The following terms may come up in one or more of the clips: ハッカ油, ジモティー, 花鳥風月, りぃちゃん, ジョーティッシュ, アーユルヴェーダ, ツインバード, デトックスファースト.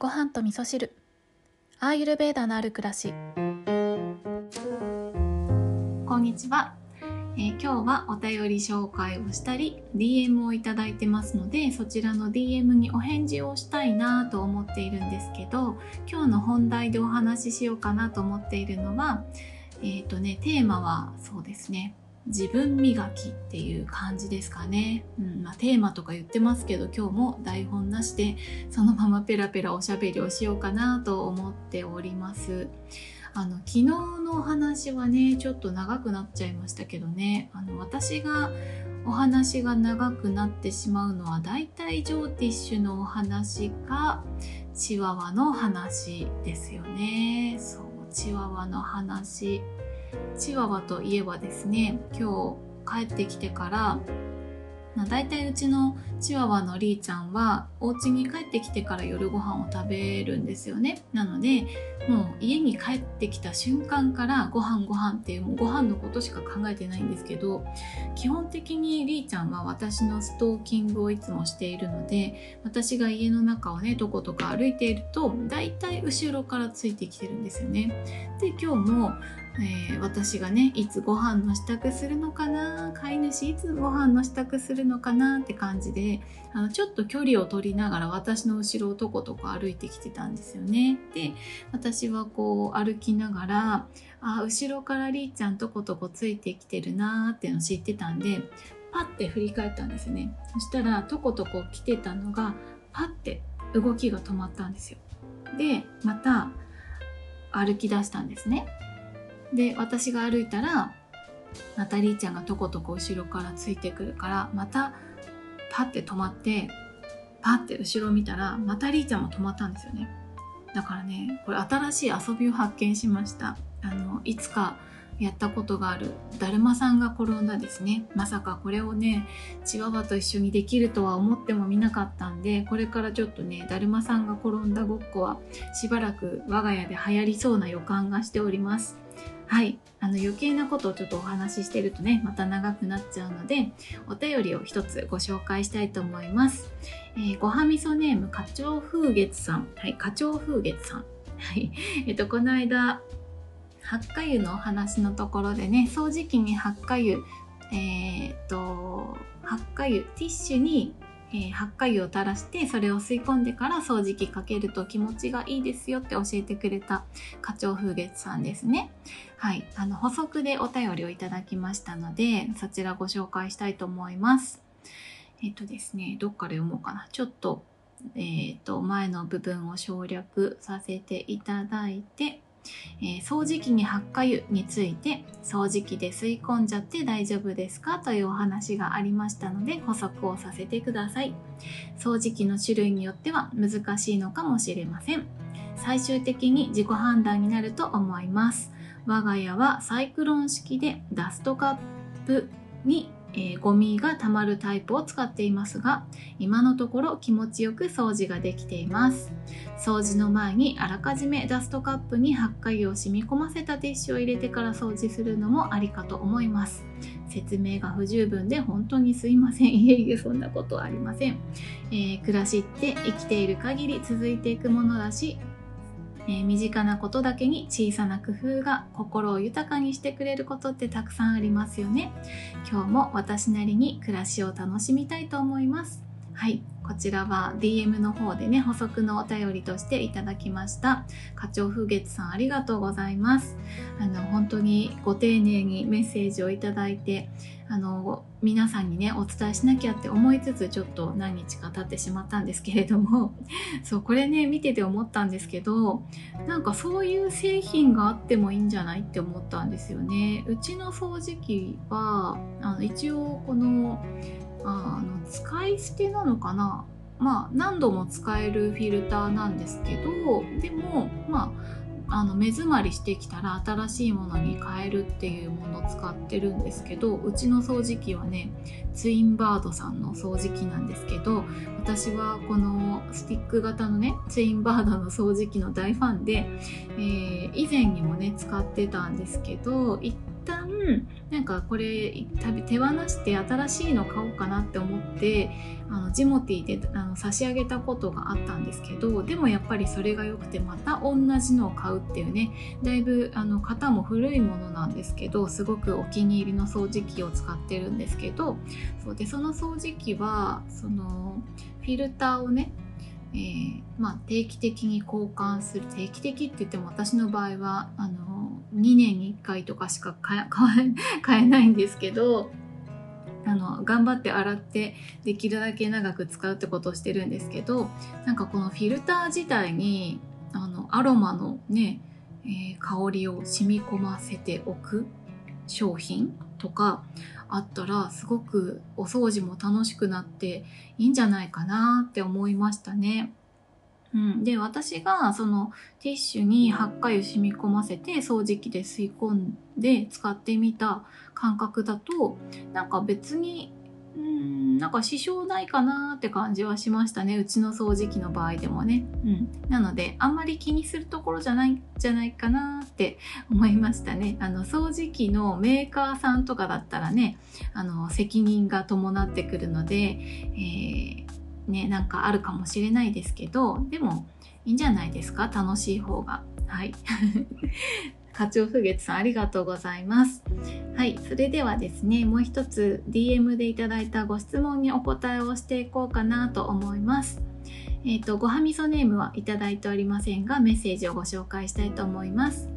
ご飯と味噌汁、アーユルヴェーダのある暮らし。こんにちは、今日はお便り紹介をしたり DM をいただいてますので、そちらの DM にお返事をしたいなと思っているんですけど、今日の本題でお話ししようかなと思っているのは、テーマはそうですね、自分磨きっていう感じですかね、テーマとか言ってますけど、今日も台本なしでそのままペラペラおしゃべりをしようかなと思っております。昨日のお話はね、ちょっと長くなっちゃいましたけどね、私がお話が長くなってしまうのはだいたいジョーティッシュのお話かチワワの話ですよね。そう、チワワの話、チワワといえばですね、今日帰ってきてからだいたいうちのチワワのリーちゃんはお家に帰ってきてから夜ご飯を食べるんですよね。なのでもう家に帰ってきた瞬間からご飯っていう、もうご飯のことしか考えてないんですけど、基本的にリーちゃんは私のストーキングをいつもしているので、私が家の中をねどことか歩いているとだいたい後ろからついてきてるんですよね。で今日も私がね、いつご飯の支度するのかな、飼い主いつご飯の支度するのかなって感じで、ちょっと距離を取りながら私の後ろをとことこ歩いてきてたんですよね。で私はこう歩きながら、後ろからりーちゃんとことこついてきてるなーっての知ってたんで、パッて振り返ったんですよね。そしたらとことこ来てたのがパッて動きが止まったんですよ。でまた歩き出したんですね。で私が歩いたらまたりーちゃんがとことこ後ろからついてくるから、またパッて止まって、パッて後ろ見たらまたりーちゃんも止まったんですよね。だからね、これ新しい遊びを発見しました。いつかやったことがあるだるまさんが転んだですね。まさかこれをねチワワと一緒にできるとは思ってもみなかったんで、これからちょっとねだるまさんが転んだごっこはしばらく我が家で流行りそうな予感がしております。はい、余計なことをちょっとお話ししてるとね、また長くなっちゃうので、お便りを一つご紹介したいと思います。ごはみそネーム、花鳥風月さん。はい、花鳥風月さん。はい、この間、ハッカ湯のお話のところでね、掃除機にハッカ湯、ハッカ湯、ティッシュにハッカ油を垂らしてそれを吸い込んでから掃除機かけると気持ちがいいですよって教えてくれた花鳥風月さんですね。はい、補足でお便りをいただきましたので、そちらご紹介したいと思います。ですね、どっから読もうかな。ちょっと、前の部分を省略させていただいて、掃除機にハッカ油について、掃除機で吸い込んじゃって大丈夫ですかというお話がありましたので、補足をさせてください。掃除機の種類によっては難しいのかもしれません。最終的に自己判断になると思います。我が家はサイクロン式でダストカップにゴミがたまるタイプを使っていますが、今のところ気持ちよく掃除ができています。掃除の前にあらかじめダストカップにハッカ油を染み込ませたティッシュを入れてから掃除するのもありかと思います。説明が不十分で本当にすいません。いえいえ、そんなことはありません。暮らしって生きている限り続いていくものだし、身近なことだけに小さな工夫が心を豊かにしてくれることってたくさんありますよね。今日も私なりに暮らしを楽しみたいと思います。はい、こちらは DM の方でね、補足のお便りとしていただきました。花鳥風月さん、ありがとうございます。本当にご丁寧にメッセージをいただいて、皆さんにねお伝えしなきゃって思いつつ、ちょっと何日か経ってしまったんですけれども、そうこれね見てて思ったんですけど、なんかそういう製品があってもいいんじゃないって思ったんですよね。うちの掃除機は一応この使い捨てなのかな、何度も使えるフィルターなんですけど、でも目詰まりしてきたら新しいものに変えるっていうものを使ってるんですけど、うちの掃除機はねツインバードさんの掃除機なんですけど、私はこのスティック型のねツインバードの掃除機の大ファンで、以前にもね使ってたんですけど、一旦なんかこれ手放して新しいの買おうかなって思ってジモティーで差し上げたことがあったんですけど、でもやっぱりそれが良くてまた同じのを買うっていうね、だいぶ型も古いものなんですけど、すごくお気に入りの掃除機を使ってるんですけど、その掃除機はそのフィルターをね定期的に交換する、定期的って言っても私の場合は2年に1回とかしか買えないんですけど、頑張って洗ってできるだけ長く使うってことをしてるんですけど、なんかこのフィルター自体にアロマのね、香りを染み込ませておく商品とかあったらすごくお掃除も楽しくなっていいんじゃないかなって思いましたね。で私がそのティッシュに8回を染み込ませて掃除機で吸い込んで使ってみた感覚だと、なんか別になんか支障ないかなって感じはしましたね。うちの掃除機の場合でもね、なのであんまり気にするところじゃないんじゃないかなって思いましたね。掃除機のメーカーさんとかだったらね、責任が伴ってくるので、なんかあるかもしれないですけど、でもいいんじゃないですか、楽しい方が。はい課長風月さんありがとうございます。はい、それではですね、もう一つ DM でいただいたご質問にお答えをしていこうかなと思います。ごはみそネームはいただいておりませんが、メッセージをご紹介したいと思います。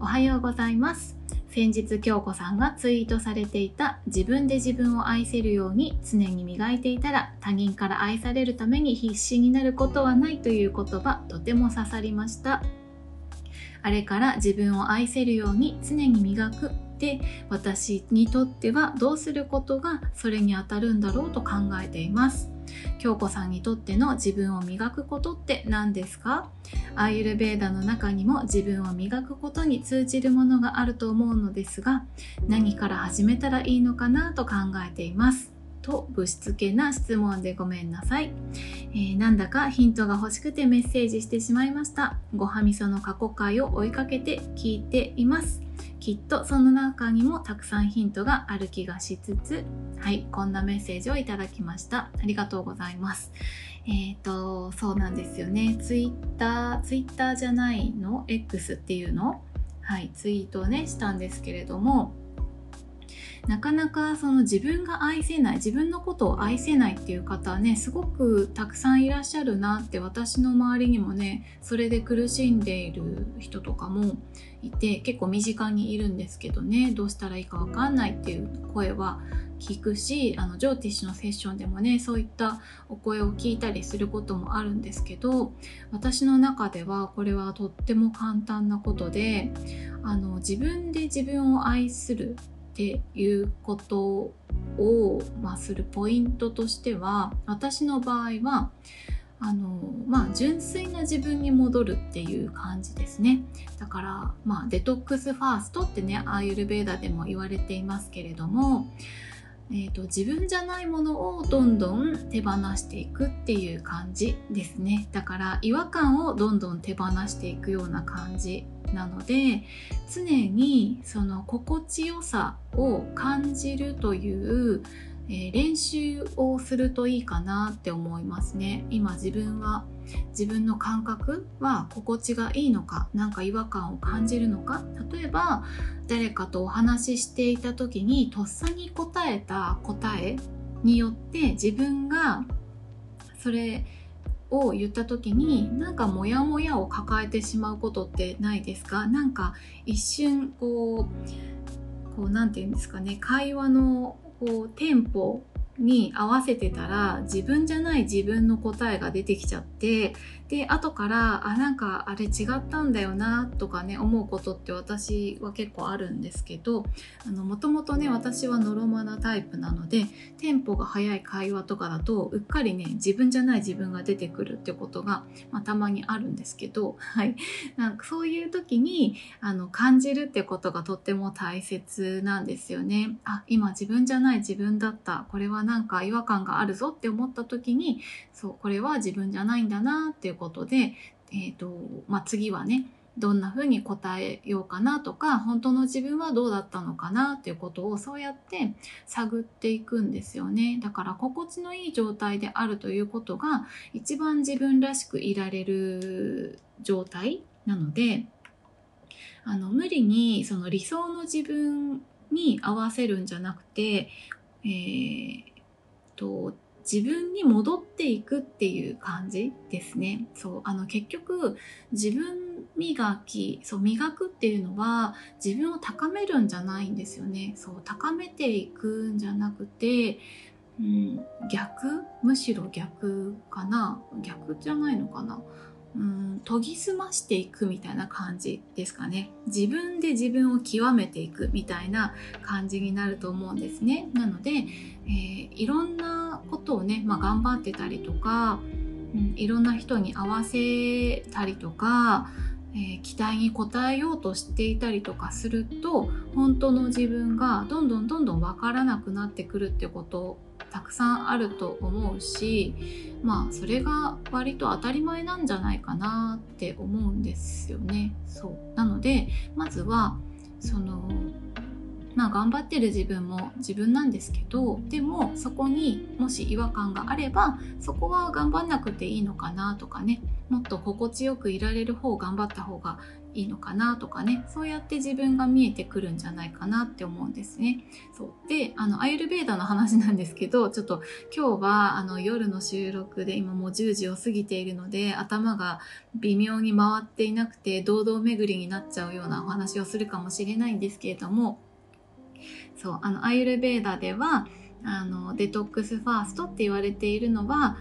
おはようございます。先日京子さんがツイートされていた自分で自分を愛せるように常に磨いていたら他人から愛されるために必死になることはないという言葉、とても刺さりました。あれから自分を愛せるように常に磨くって私にとってはどうすることがそれにあたるんだろうと考えています。京子さんにとっての自分を磨くことって何ですか？アーユルヴェーダの中にも自分を磨くことに通じるものがあると思うのですが、何から始めたらいいのかなと考えています、とぶしつけな質問でごめんなさい。なんだかヒントが欲しくてメッセージしてしまいました。ごはみその過去回を追いかけて聞いています。きっとその中にもたくさんヒントがある気がしつつ、はい、こんなメッセージをいただきました。ありがとうございます。そうなんですよね、ツイッターじゃないの X っていうの、ツイートをねしたんですけれども、なかなかその自分が愛せない、自分のことを愛せないっていう方はね、すごくたくさんいらっしゃるなって、私の周りにもね、それで苦しんでいる人とかもいて、結構身近にいるんですけどね、どうしたらいいかわかんないっていう声は聞くし、ジョーティッシュのセッションでもね、そういったお声を聞いたりすることもあるんですけど、私の中ではこれはとっても簡単なことで、自分で自分を愛するっていうことを、するポイントとしては、私の場合は純粋な自分に戻るっていう感じですね。だから、デトックスファーストってね、アーユルヴェーダでも言われていますけれども、自分じゃないものをどんどん手放していくっていう感じですね。だから違和感をどんどん手放していくような感じなので、常にその心地よさを感じるという、練習をするといいかなって思いますね。今自分の感覚は心地がいいのか、なんか違和感を感じるのか、例えば誰かとお話ししていた時にとっさに答えた答えによって、自分がそれを言った時になんかモヤモヤを抱えてしまうことってないですか？なんか一瞬こうなんていうんですかね、会話のテンポに合わせてたら自分じゃない自分の答えが出てきちゃって、で後からなんかあれ違ったんだよなとかね、思うことって私は結構あるんですけど、もともとね私はノロマなタイプなので、テンポが速い会話とかだとうっかりね自分じゃない自分が出てくるってことが、たまにあるんですけど、なんかそういう時に感じるってことがとっても大切なんですよね。今自分じゃない自分だった、これはなんか違和感があるぞって思った時に、これは自分じゃないんだなっていうことで、次はねどんなふうに答えようかなとか、本当の自分はどうだったのかなっていうことをそうやって探っていくんですよね。だから心地のいい状態であるということが一番自分らしくいられる状態なので、無理にその理想の自分に合わせるんじゃなくて、自分に戻っていくっていう感じですね。そう、結局自分磨き、そう、磨くっていうのは自分を高めるんじゃないんですよね。そう、高めていくんじゃなくて、逆、むしろ逆かな、逆じゃないのかな、研ぎ澄ましていくみたいな感じですかね。自分で自分を極めていくみたいな感じになると思うんですね。なので、いろんなことをね、頑張ってたりとか、いろんな人に合わせたりとか、期待に応えようとしていたりとかすると、本当の自分がどんどん分からなくなってくるってことたくさんあると思うし、それが割と当たり前なんじゃないかなって思うんですよね。そうなので、まずはその、頑張ってる自分も自分なんですけど、でもそこにもし違和感があれば、そこは頑張んなくていいのかなとかね、もっと心地よくいられる方を頑張った方がいいのかなとかね、そうやって自分が見えてくるんじゃないかなって思うんですね。そうで、アイルベーダの話なんですけど、ちょっと今日は夜の収録で、今もう10時を過ぎているので、頭が微妙に回っていなくて堂々巡りになっちゃうようなお話をするかもしれないんですけれども、そう、アイルベーダではデトックスファーストって言われているのは、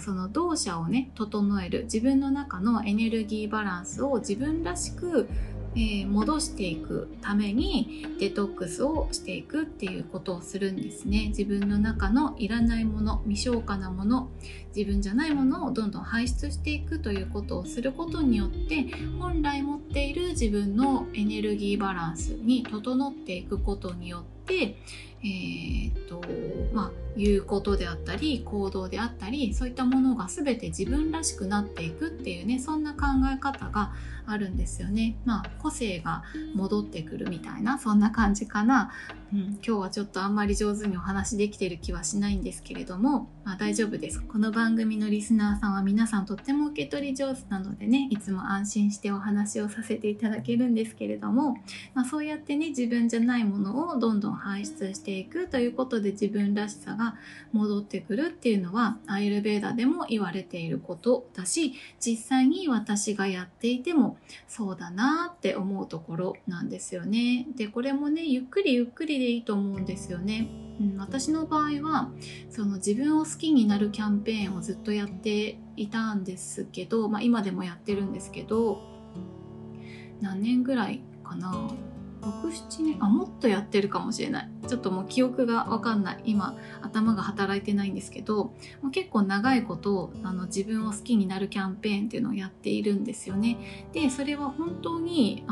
その動作をね、整える、自分の中のエネルギーバランスを自分らしく、戻していくためにデトックスをしていくっていうことをするんですね。自分の中のいらないもの、未消化なもの、自分じゃないものをどんどん排出していくということをすることによって、本来持っている自分のエネルギーバランスに整っていくことによって、言うことであったり行動であったり、そういったものが全て自分らしくなっていくっていうね、そんな考え方があるんですよね。個性が戻ってくるみたいな、そんな感じかな。今日はちょっとあんまり上手にお話できてる気はしないんですけれども、大丈夫です。この番組のリスナーさんは皆さんとっても受け取り上手なのでね、いつも安心してお話をさせていただけるんですけれども、そうやってね、自分じゃないものをどんどん排出していくということで自分らしさが戻ってくるっていうのは、アイルベーダでも言われていることだし、実際に私がやっていてもそうだなって思うところなんですよね。で、これもね、ゆっくりでいいと思うんですよね。私の場合はその自分を好きになるキャンペーンをずっとやっていたんですけど、今でもやってるんですけど、何年ぐらいかな、6、7年、もっとやってるかもしれない。ちょっともう記憶が分かんない。今頭が働いてないんですけど、もう結構長いこと自分を好きになるキャンペーンっていうのをやっているんですよね。で、それは本当に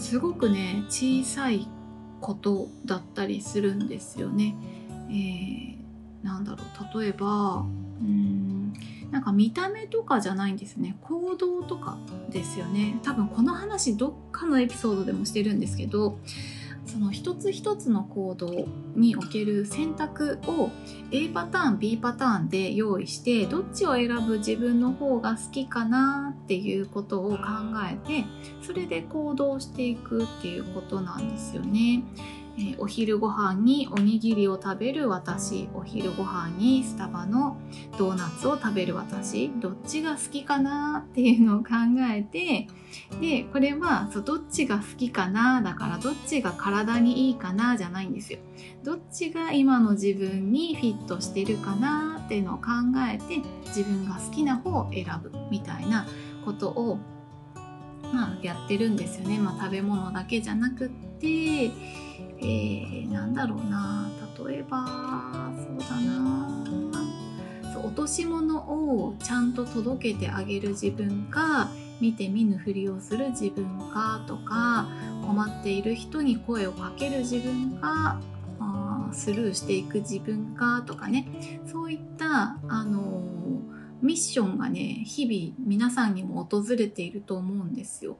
すごくね、小さいことだったりするんですよね。例えば見た目とかじゃないんですね、行動とかですよね。多分この話どっかのエピソードでもしてるんですけど、その一つ一つの行動における選択を A パターン B パターンで用意して、どっちを選ぶ自分の方が好きかなっていうことを考えて、それで行動していくっていうことなんですよね。お昼ご飯におにぎりを食べる私、お昼ご飯にスタバのドーナツを食べる私、どっちが好きかなっていうのを考えて、で、これはどっちが好きかな、だからどっちが体にいいかなじゃないんですよ。どっちが今の自分にフィットしてるかなっていうのを考えて、自分が好きな方を選ぶみたいなことをやってるんですよね。食べ物だけじゃなくって、例えば落とし物をちゃんと届けてあげる自分か、見て見ぬふりをする自分かとか、困っている人に声をかける自分か、スルーしていく自分かとかね、そういったミッションがね、日々皆さんにも訪れていると思うんですよ。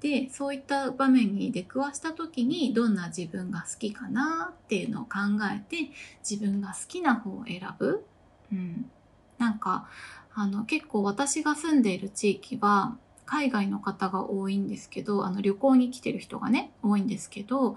で、そういった場面に出くわした時にどんな自分が好きかなっていうのを考えて自分が好きな方を選ぶ。なんか結構私が住んでいる地域は海外の方が多いんですけど、旅行に来てる人がね多いんですけど、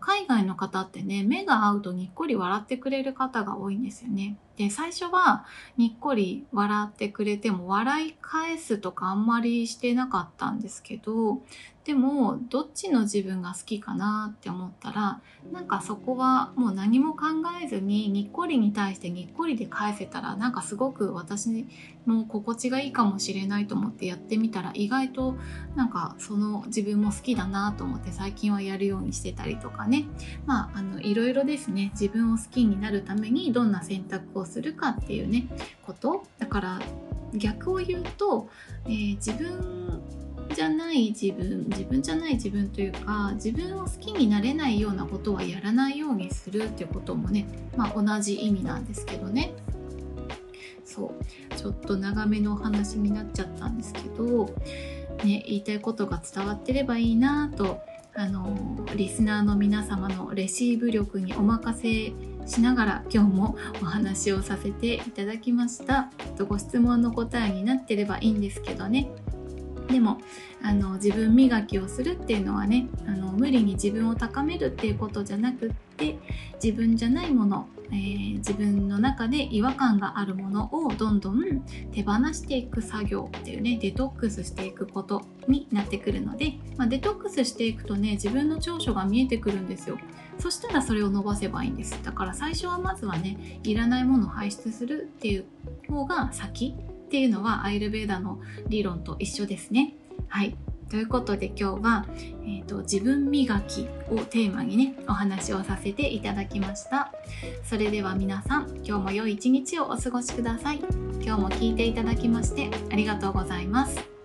海外の方ってね、目が合うとにっこり笑ってくれる方が多いんですよね。で、最初はにっこり笑ってくれても笑い返すとかあんまりしてなかったんですけど、でもどっちの自分が好きかなって思ったら、なんかそこはもう何も考えずににっこりに対してにっこりで返せたら、なんかすごく私も心地がいいかもしれないと思ってやってみたら、意外となんかその自分も好きだなと思って最近はやるようにしてたりとかね。まあいろいろですね、自分を好きになるためにどんな選択をするかっていうねことだから、逆を言うと、自分じゃない自分というか、自分を好きになれないようなことはやらないようにするっていうこともね、同じ意味なんですけどね。そう、ちょっと長めのお話になっちゃったんですけど、ね、言いたいことが伝わってればいいなと、リスナーの皆様のレシーブ力にお任せしながら今日もお話をさせていただきました。ご質問の答えになってればいいんですけどね。でも自分磨きをするっていうのはね、無理に自分を高めるっていうことじゃなくって、自分じゃないもの、自分の中で違和感があるものをどんどん手放していく作業っていうね、デトックスしていくことになってくるので、デトックスしていくとね、自分の長所が見えてくるんですよ。そしたらそれを伸ばせばいいんです。だから最初はまずはね、いらないものを排出するっていう方が先っていうのはアイルベーダの理論と一緒ですね。はい、ということで今日は、自分磨きをテーマにねお話をさせていただきました。それでは皆さん、今日も良い一日をお過ごしください。今日も聞いていただきましてありがとうございます。